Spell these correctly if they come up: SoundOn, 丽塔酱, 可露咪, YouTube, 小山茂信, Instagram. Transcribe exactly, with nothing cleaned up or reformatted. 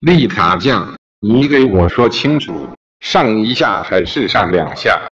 丽塔酱，你给我说清楚，上一下还是上两下？